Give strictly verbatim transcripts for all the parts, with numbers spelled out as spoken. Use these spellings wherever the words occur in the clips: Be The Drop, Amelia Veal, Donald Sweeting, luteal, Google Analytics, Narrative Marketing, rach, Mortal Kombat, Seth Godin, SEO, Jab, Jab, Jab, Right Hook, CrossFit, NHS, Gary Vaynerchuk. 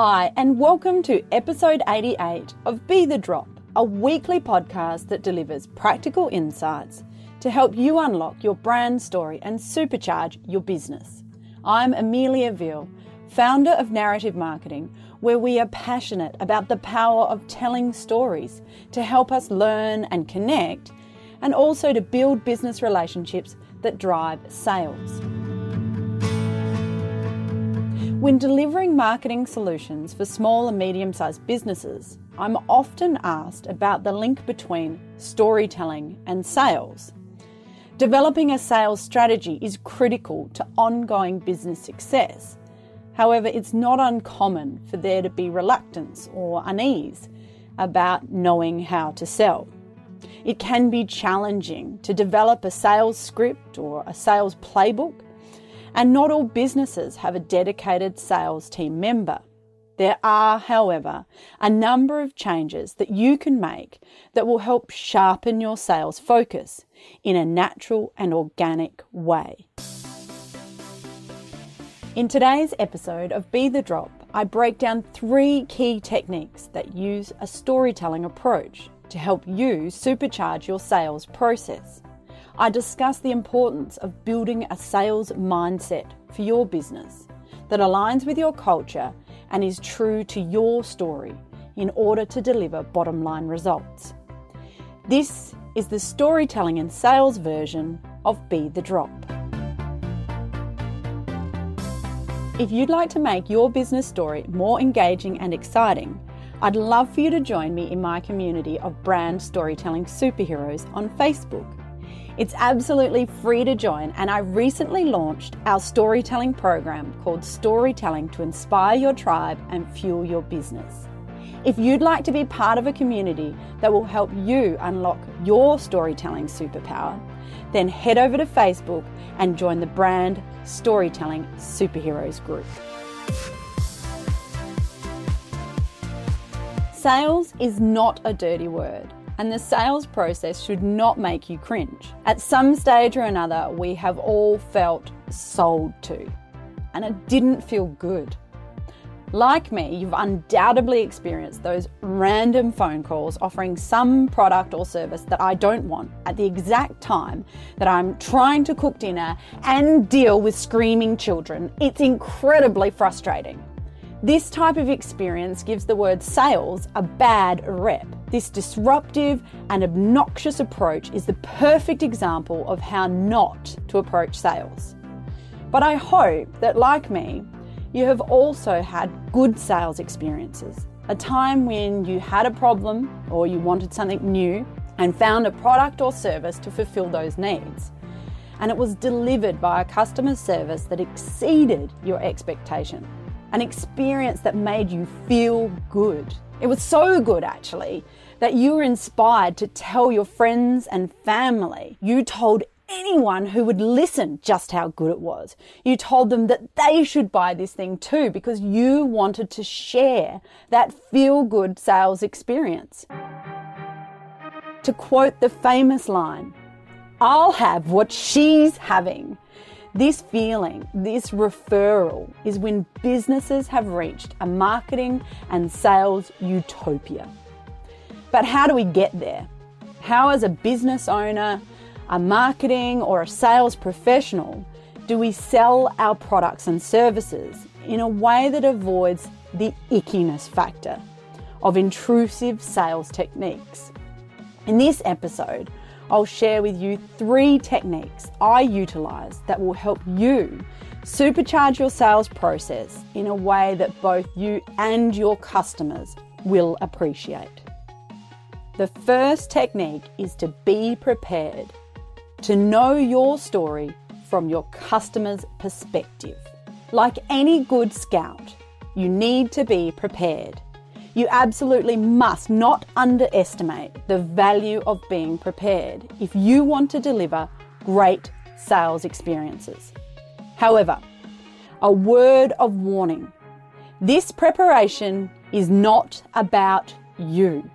Hi, and welcome to episode eighty-eight of Be The Drop, a weekly podcast that delivers practical insights to help you unlock your brand story and supercharge your business. I'm Amelia Veal, founder of Narrative Marketing, where we are passionate about the power of telling stories to help us learn and connect, and also to build business relationships that drive sales. When delivering marketing solutions for small and medium-sized businesses, I'm often asked about the link between storytelling and sales. Developing a sales strategy is critical to ongoing business success. However, it's not uncommon for there to be reluctance or unease about knowing how to sell. It can be challenging to develop a sales script or a sales playbook, and not all businesses have a dedicated sales team member. There are, however, a number of changes that you can make that will help sharpen your sales focus in a natural and organic way. In today's episode of Be The Drop, I break down three key techniques that use a storytelling approach to help you supercharge your sales process. I discuss the importance of building a sales mindset for your business that aligns with your culture and is true to your story in order to deliver bottom line results. This is the storytelling and sales version of Be The Drop. If you'd like to make your business story more engaging and exciting, I'd love for you to join me in my community of brand storytelling superheroes on Facebook. It's absolutely free to join, and I recently launched our storytelling program called Storytelling to Inspire Your Tribe and Fuel Your Business. If you'd like to be part of a community that will help you unlock your storytelling superpower, then head over to Facebook and join the Brand Storytelling Superheroes group. Sales is not a dirty word, and the sales process should not make you cringe. At some stage or another, we have all felt sold to, and it didn't feel good. Like me, you've undoubtedly experienced those random phone calls offering some product or service that I don't want at the exact time that I'm trying to cook dinner and deal with screaming children. It's incredibly frustrating. This type of experience gives the word sales a bad rep. This disruptive and obnoxious approach is the perfect example of how not to approach sales. But I hope that, like me, you have also had good sales experiences. A time when you had a problem or you wanted something new and found a product or service to fulfill those needs, and it was delivered by a customer service that exceeded your expectation. An experience that made you feel good. It was so good, actually, that you were inspired to tell your friends and family. You told anyone who would listen just how good it was. You told them that they should buy this thing too because you wanted to share that feel-good sales experience. To quote the famous line, "I'll have what she's having." This feeling, this referral, is when businesses have reached a marketing and sales utopia. But how do we get there? How, as a business owner, a marketing or a sales professional, do we sell our products and services in a way that avoids the ickiness factor of intrusive sales techniques? In this episode, I'll share with you three techniques I utilize that will help you supercharge your sales process in a way that both you and your customers will appreciate. The first technique is to be prepared, to know your story from your customer's perspective. Like any good scout, you need to be prepared. You absolutely must not underestimate the value of being prepared if you want to deliver great sales experiences. However, a word of warning: this preparation is not about you.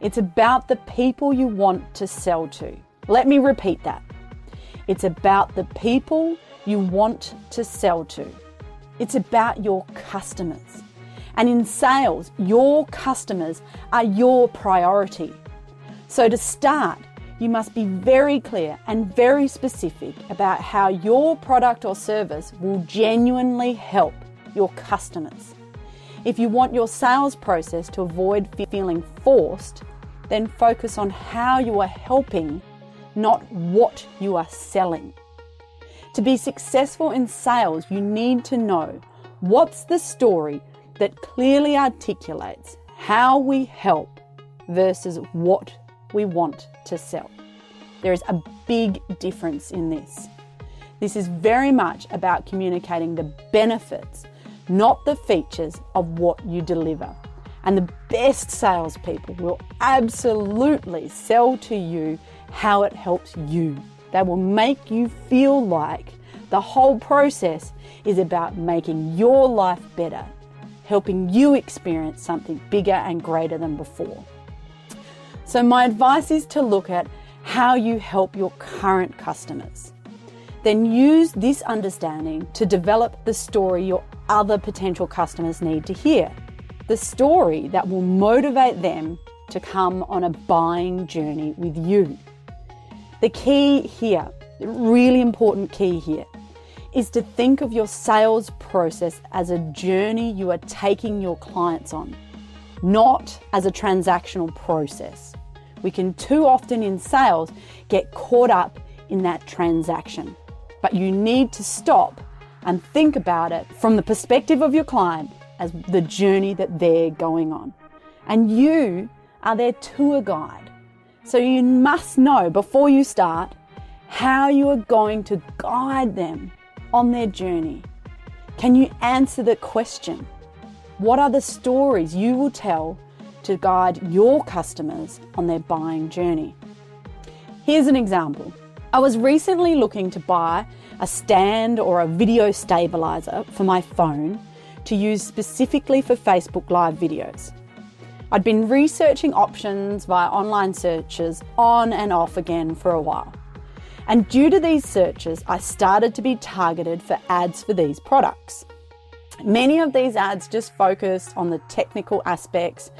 It's about the people you want to sell to. Let me repeat that. It's about the people you want to sell to. It's about your customers. And in sales, your customers are your priority. So to start, you must be very clear and very specific about how your product or service will genuinely help your customers. If you want your sales process to avoid feeling forced, then focus on how you are helping, not what you are selling. To be successful in sales, you need to know what's the story that clearly articulates how we help versus what we want to sell. There is a big difference in this. This is very much about communicating the benefits, not the features of what you deliver. And the best salespeople will absolutely sell to you how it helps you. They will make you feel like the whole process is about making your life better, helping you experience something bigger and greater than before. So my advice is to look at how you help your current customers. Then use this understanding to develop the story your other potential customers need to hear. The story that will motivate them to come on a buying journey with you. The key here, the really important key here, is to think of your sales process as a journey you are taking your clients on, not as a transactional process. We can too often in sales get caught up in that transaction, but you need to stop and think about it from the perspective of your client as the journey that they're going on. And you are their tour guide. So you must know before you start how you are going to guide them on their journey. Can you answer the question? What are the stories you will tell to guide your customers on their buying journey? Here's an example. I was recently looking to buy a stand or a video stabilizer for my phone to use specifically for Facebook Live videos. I'd been researching options via online searches on and off again for a while. And due to these searches, I started to be targeted for ads for these products. Many of these ads just focused on the technical aspects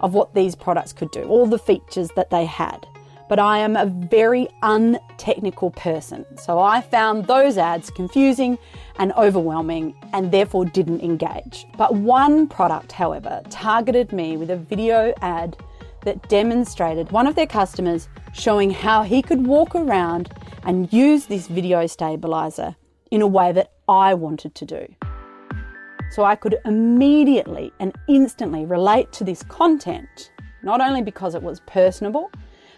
of what these products could do, all the features that they had. But I am a very untechnical person, so I found those ads confusing and overwhelming and therefore didn't engage. But one product, however, targeted me with a video ad that demonstrated one of their customers showing how he could walk around and use this video stabilizer in a way that I wanted to do. So I could immediately and instantly relate to this content, not only because it was personable,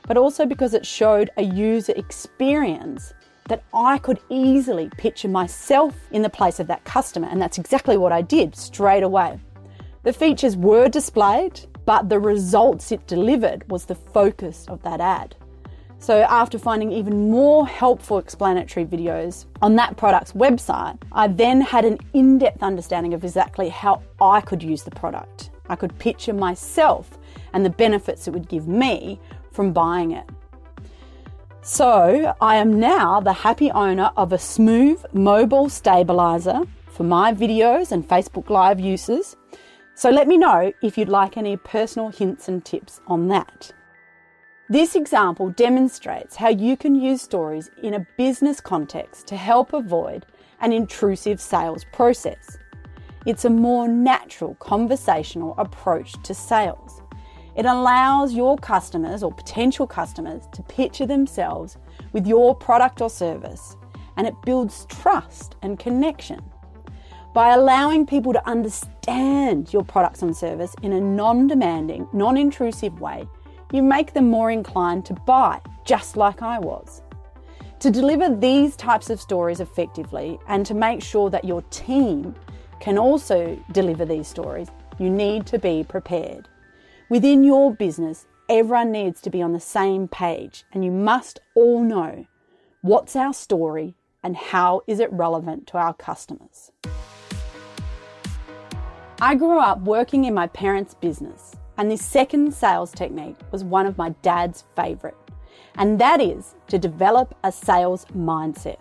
but also because it showed a user experience that I could easily picture myself in the place of that customer. And that's exactly what I did straight away. The features were displayed, but the results it delivered was the focus of that ad. So after finding even more helpful explanatory videos on that product's website, I then had an in-depth understanding of exactly how I could use the product. I could picture myself and the benefits it would give me from buying it. So I am now the happy owner of a smooth mobile stabilizer for my videos and Facebook Live uses. So let me know if you'd like any personal hints and tips on that. This example demonstrates how you can use stories in a business context to help avoid an intrusive sales process. It's a more natural conversational approach to sales. It allows your customers or potential customers to picture themselves with your product or service, and it builds trust and connection. By allowing people to understand your products and service in a non-demanding, non-intrusive way, you make them more inclined to buy, just like I was. To deliver these types of stories effectively and to make sure that your team can also deliver these stories, you need to be prepared. Within your business, everyone needs to be on the same page, and you must all know what's our story and how is it relevant to our customers. I grew up working in my parents' business, and this second sales technique was one of my dad's favourite, and that is to develop a sales mindset.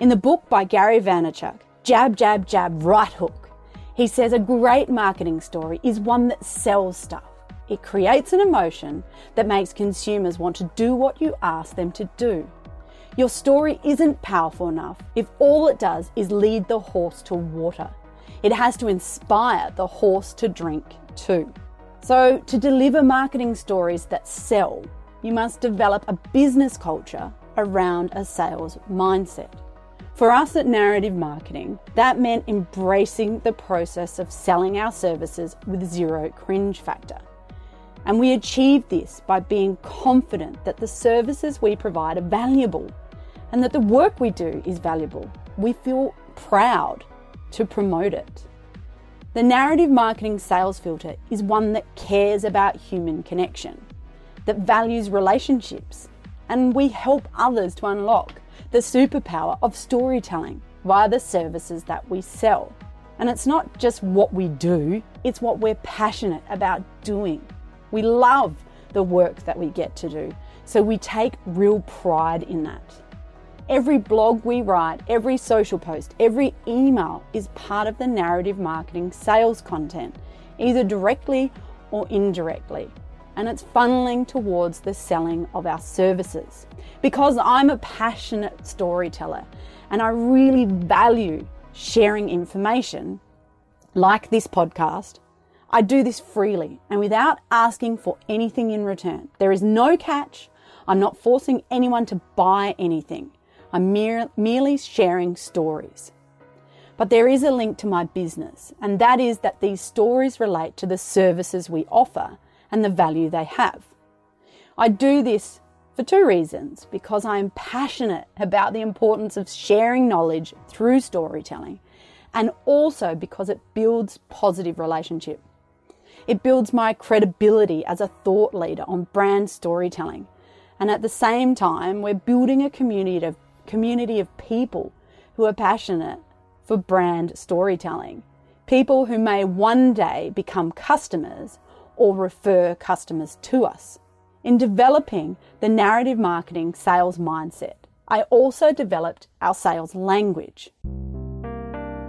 In the book by Gary Vaynerchuk, Jab, Jab, Jab, Right Hook, He says a great marketing story is one that sells stuff. It creates an emotion that makes consumers want to do what you ask them to do. Your story isn't powerful enough if all it does is lead the horse to water. It has to inspire the horse to drink too. So to deliver marketing stories that sell, you must develop a business culture around a sales mindset. For us at Narrative Marketing, that meant embracing the process of selling our services with zero cringe factor. And we achieved this by being confident that the services we provide are valuable and that the work we do is valuable. We feel proud to promote it. The narrative marketing sales filter is one that cares about human connection, that values relationships, and we help others to unlock the superpower of storytelling via the services that we sell. And it's not just what we do, it's what we're passionate about doing. We love the work that we get to do, so we take real pride in that. Every blog we write, every social post, every email is part of the narrative marketing sales content, either directly or indirectly. And it's funneling towards the selling of our services. Because I'm a passionate storyteller and I really value sharing information like this podcast, I do this freely and without asking for anything in return. There is no catch. I'm not forcing anyone to buy anything. I'm mere, merely sharing stories. But there is a link to my business, and that is that these stories relate to the services we offer and the value they have. I do this for two reasons, because I am passionate about the importance of sharing knowledge through storytelling, and also because it builds positive relationships. It builds my credibility as a thought leader on brand storytelling. And at the same time, we're building a community of, community of people who are passionate for brand storytelling. People who may one day become customers or refer customers to us. In developing the narrative marketing sales mindset, I also developed our sales language.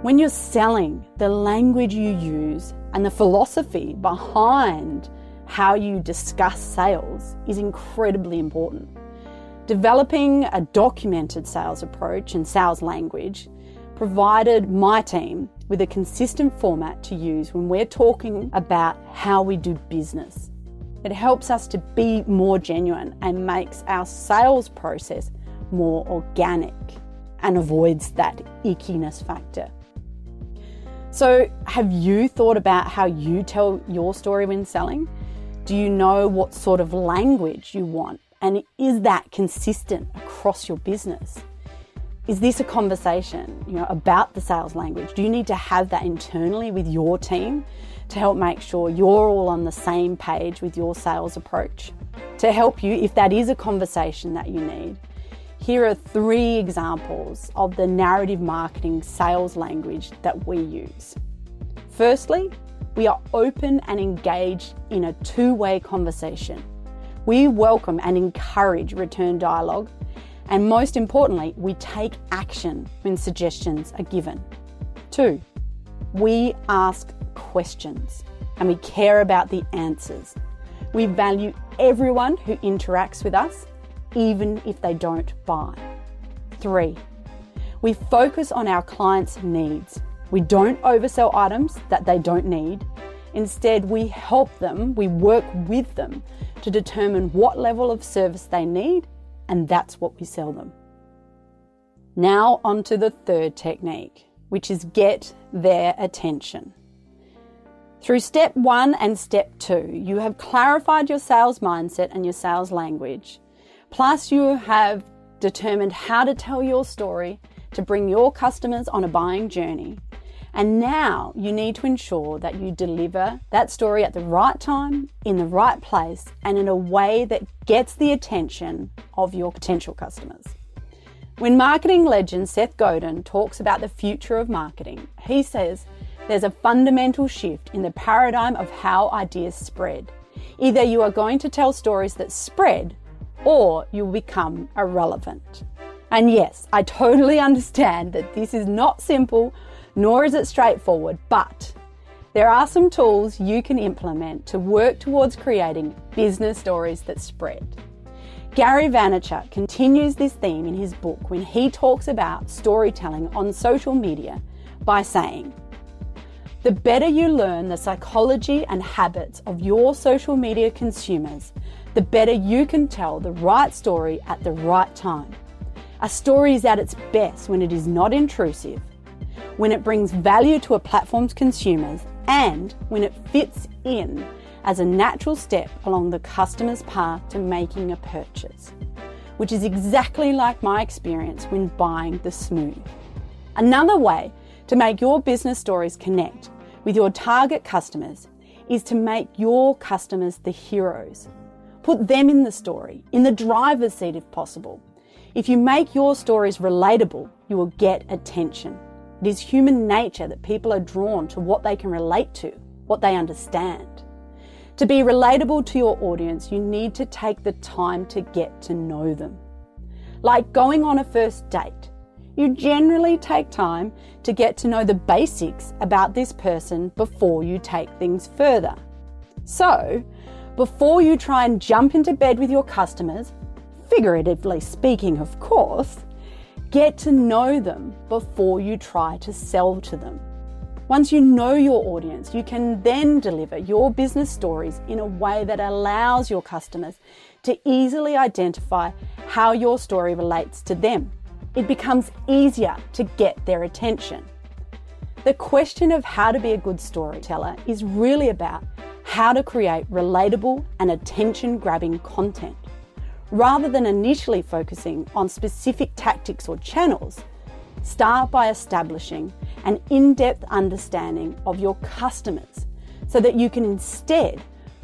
When you're selling, the language you use and the philosophy behind how you discuss sales is incredibly important. Developing a documented sales approach and sales language provided my team with a consistent format to use when we're talking about how we do business. It helps us to be more genuine and makes our sales process more organic and avoids that ickiness factor. So have you thought about how you tell your story when selling? Do you know what sort of language you want? And is that consistent across your business? Is this a conversation, you know, about the sales language? Do you need to have that internally with your team to help make sure you're all on the same page with your sales approach? To help you, if that is a conversation that you need, here are three examples of the narrative marketing sales language that we use. Firstly, we are open and engaged in a two-way conversation. We welcome and encourage return dialogue, and most importantly, we take action when suggestions are given. Two, we ask questions and we care about the answers. We value everyone who interacts with us, even if they don't buy. Three, we focus on our clients' needs. We don't oversell items that they don't need. Instead, we help them, we work with them to determine what level of service they need, and that's what we sell them. Now onto the third technique, which is get their attention. Through step one and step two, you have clarified your sales mindset and your sales language. Plus, you have determined how to tell your story to bring your customers on a buying journey. And now you need to ensure that you deliver that story at the right time, in the right place, and in a way that gets the attention of your potential customers. When marketing legend Seth Godin talks about the future of marketing, he says there's a fundamental shift in the paradigm of how ideas spread. Either you are going to tell stories that spread, or you'll become irrelevant. And yes, I totally understand that this is not simple, nor is it straightforward, but there are some tools you can implement to work towards creating business stories that spread. Gary Vaynerchuk continues this theme in his book when he talks about storytelling on social media by saying, "The better you learn the psychology and habits of your social media consumers, the better you can tell the right story at the right time. A story is at its best when it is not intrusive, when it brings value to a platform's consumers, and when it fits in as a natural step along the customer's path to making a purchase," which is exactly like my experience when buying the smoothie. Another way to make your business stories connect with your target customers is to make your customers the heroes. Put them in the story, in the driver's seat if possible. If you make your stories relatable, you will get attention. It is human nature that people are drawn to what they can relate to, what they understand. To be relatable to your audience, you need to take the time to get to know them. Like going on a first date, you generally take time to get to know the basics about this person before you take things further. So, before you try and jump into bed with your customers, figuratively speaking, of course, get to know them before you try to sell to them. Once you know your audience, you can then deliver your business stories in a way that allows your customers to easily identify how your story relates to them. It becomes easier to get their attention. The question of how to be a good storyteller is really about how to create relatable and attention-grabbing content. Rather than initially focusing on specific tactics or channels, start by establishing an in-depth understanding of your customers so that you can instead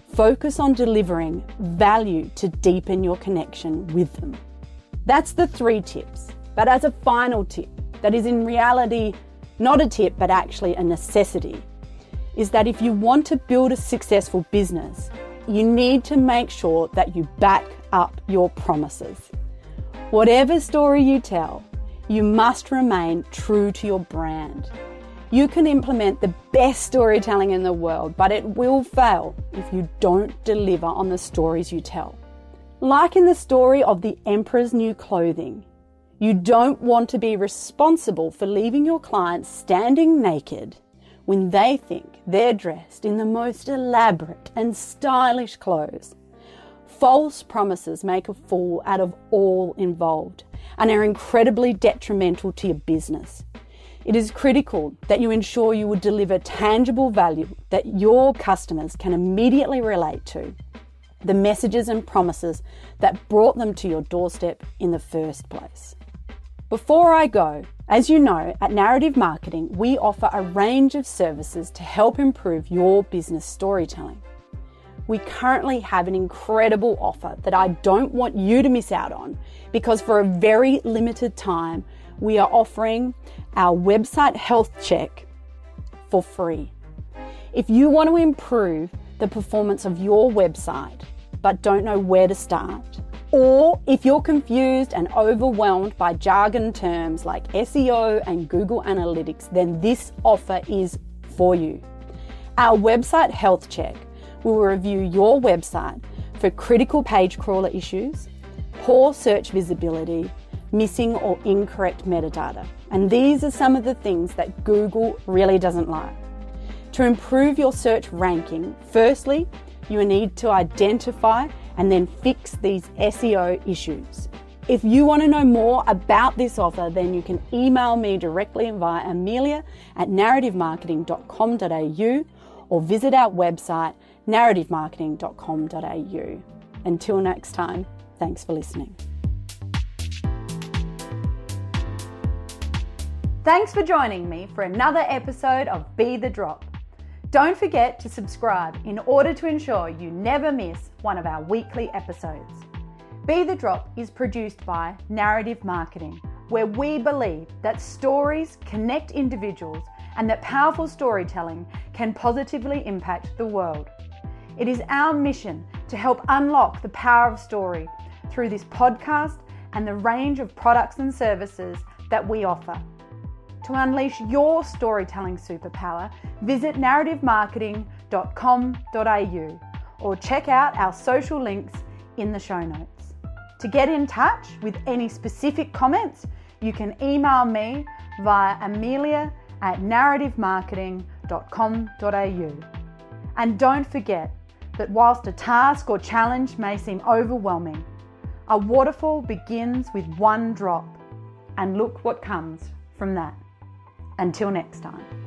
focus on delivering value to deepen your connection with them. That's the three tips. But as a final tip, that is in reality not a tip but actually a necessity, is that if you want to build a successful business, you need to make sure that you back up your promises. Whatever story you tell, you must remain true to your brand. You can implement the best storytelling in the world, but it will fail if you don't deliver on the stories you tell. Like in the story of the Emperor's New Clothing, you don't want to be responsible for leaving your clients standing naked when they think they're dressed in the most elaborate and stylish clothes. False promises make a fool out of all involved and are incredibly detrimental to your business. It is critical that you ensure you will deliver tangible value that your customers can immediately relate to, the messages and promises that brought them to your doorstep in the first place. Before I go, as you know, at Narrative Marketing, we offer a range of services to help improve your business storytelling. We currently have an incredible offer that I don't want you to miss out on, because for a very limited time, we are offering our website health check for free. If you want to improve the performance of your website, but don't know where to start, or if you're confused and overwhelmed by jargon terms like S E O and Google Analytics, then this offer is for you. Our website health check will review your website for critical page crawler issues, poor search visibility, missing or incorrect metadata. And these are some of the things that Google really doesn't like. To improve your search ranking, firstly, you need to identify and then fix these S E O issues. If you want to know more about this offer, then you can email me directly via Amelia at narrative marketing dot com dot a u or visit our website narrative marketing dot com dot a u. Until next time, thanks for listening. Thanks for joining me for another episode of Be The Drop. Don't forget to subscribe in order to ensure you never miss one of our weekly episodes. Be The Drop is produced by Narrative Marketing, where we believe that stories connect individuals and that powerful storytelling can positively impact the world. It is our mission to help unlock the power of story through this podcast and the range of products and services that we offer. To unleash your storytelling superpower, visit narrative marketing dot com dot a u or check out our social links in the show notes. To get in touch with any specific comments, you can email me via amelia at narrative marketing dot com dot a u. And don't forget that whilst a task or challenge may seem overwhelming, a waterfall begins with one drop, and look what comes from that. Until next time.